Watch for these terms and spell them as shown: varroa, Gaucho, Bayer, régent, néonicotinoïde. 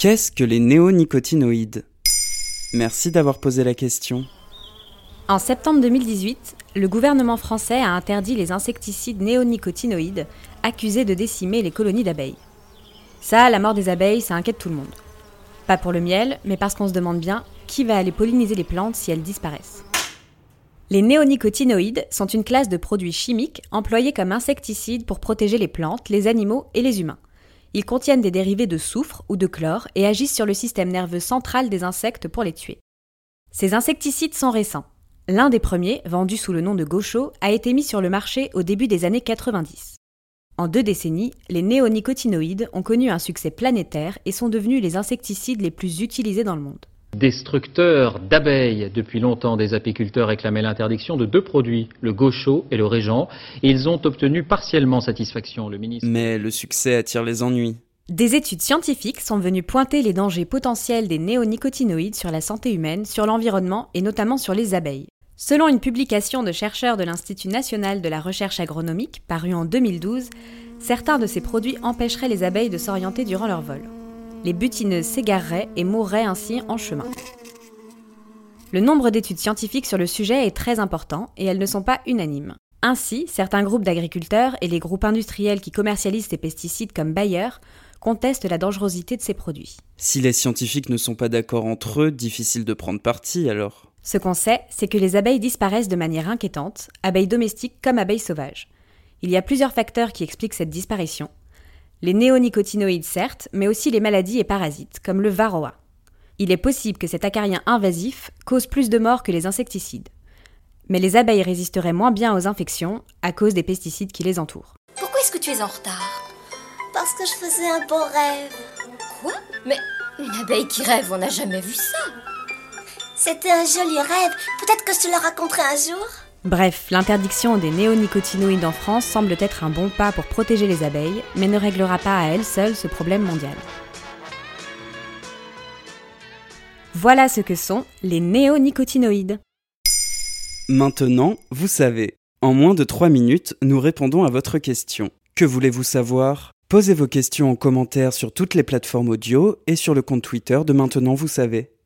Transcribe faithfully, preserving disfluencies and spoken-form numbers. Qu'est-ce que les néonicotinoïdes ? Merci d'avoir posé la question. En septembre deux mille dix-huit, le gouvernement français a interdit les insecticides néonicotinoïdes, accusés de décimer les colonies d'abeilles. Ça, la mort des abeilles, ça inquiète tout le monde. Pas pour le miel, mais parce qu'on se demande bien qui va aller polliniser les plantes si elles disparaissent. Les néonicotinoïdes sont une classe de produits chimiques employés comme insecticides pour protéger les plantes, les animaux et les humains. Ils contiennent des dérivés de soufre ou de chlore et agissent sur le système nerveux central des insectes pour les tuer. Ces insecticides sont récents. L'un des premiers, vendu sous le nom de Gaucho, a été mis sur le marché au début des années quatre-vingt-dix. En deux décennies, les néonicotinoïdes ont connu un succès planétaire et sont devenus les insecticides les plus utilisés dans le monde. Destructeurs d'abeilles. Depuis longtemps, des apiculteurs réclamaient l'interdiction de deux produits, le Gaucho et le Régent. Ils ont obtenu partiellement satisfaction, le ministre. Mais le succès attire les ennuis. Des études scientifiques sont venues pointer les dangers potentiels des néonicotinoïdes sur la santé humaine, sur l'environnement et notamment sur les abeilles. Selon une publication de chercheurs de l'Institut national de la recherche agronomique, parue en deux mille douze, certains de ces produits empêcheraient les abeilles de s'orienter durant leur vol. Les butineuses s'égareraient et mourraient ainsi en chemin. Le nombre d'études scientifiques sur le sujet est très important et elles ne sont pas unanimes. Ainsi, certains groupes d'agriculteurs et les groupes industriels qui commercialisent ces pesticides comme Bayer contestent la dangerosité de ces produits. Si les scientifiques ne sont pas d'accord entre eux, difficile de prendre parti alors. Ce qu'on sait, c'est que les abeilles disparaissent de manière inquiétante, abeilles domestiques comme abeilles sauvages. Il y a plusieurs facteurs qui expliquent cette disparition. Les néonicotinoïdes certes, mais aussi les maladies et parasites, comme le varroa. Il est possible que cet acarien invasif cause plus de morts que les insecticides. Mais les abeilles résisteraient moins bien aux infections à cause des pesticides qui les entourent. Pourquoi est-ce que tu es en retard ? Parce que je faisais un beau rêve. Quoi ? Mais une abeille qui rêve, on n'a jamais vu ça. C'était un joli rêve, peut-être que je te le raconterai un jour ? Bref, l'interdiction des néonicotinoïdes en France semble être un bon pas pour protéger les abeilles, mais ne réglera pas à elle seule ce problème mondial. Voilà ce que sont les néonicotinoïdes. Maintenant, vous savez. En moins de trois minutes, nous répondons à votre question. Que voulez-vous savoir ? Posez vos questions en commentaire sur toutes les plateformes audio et sur le compte Twitter de Maintenant, vous savez.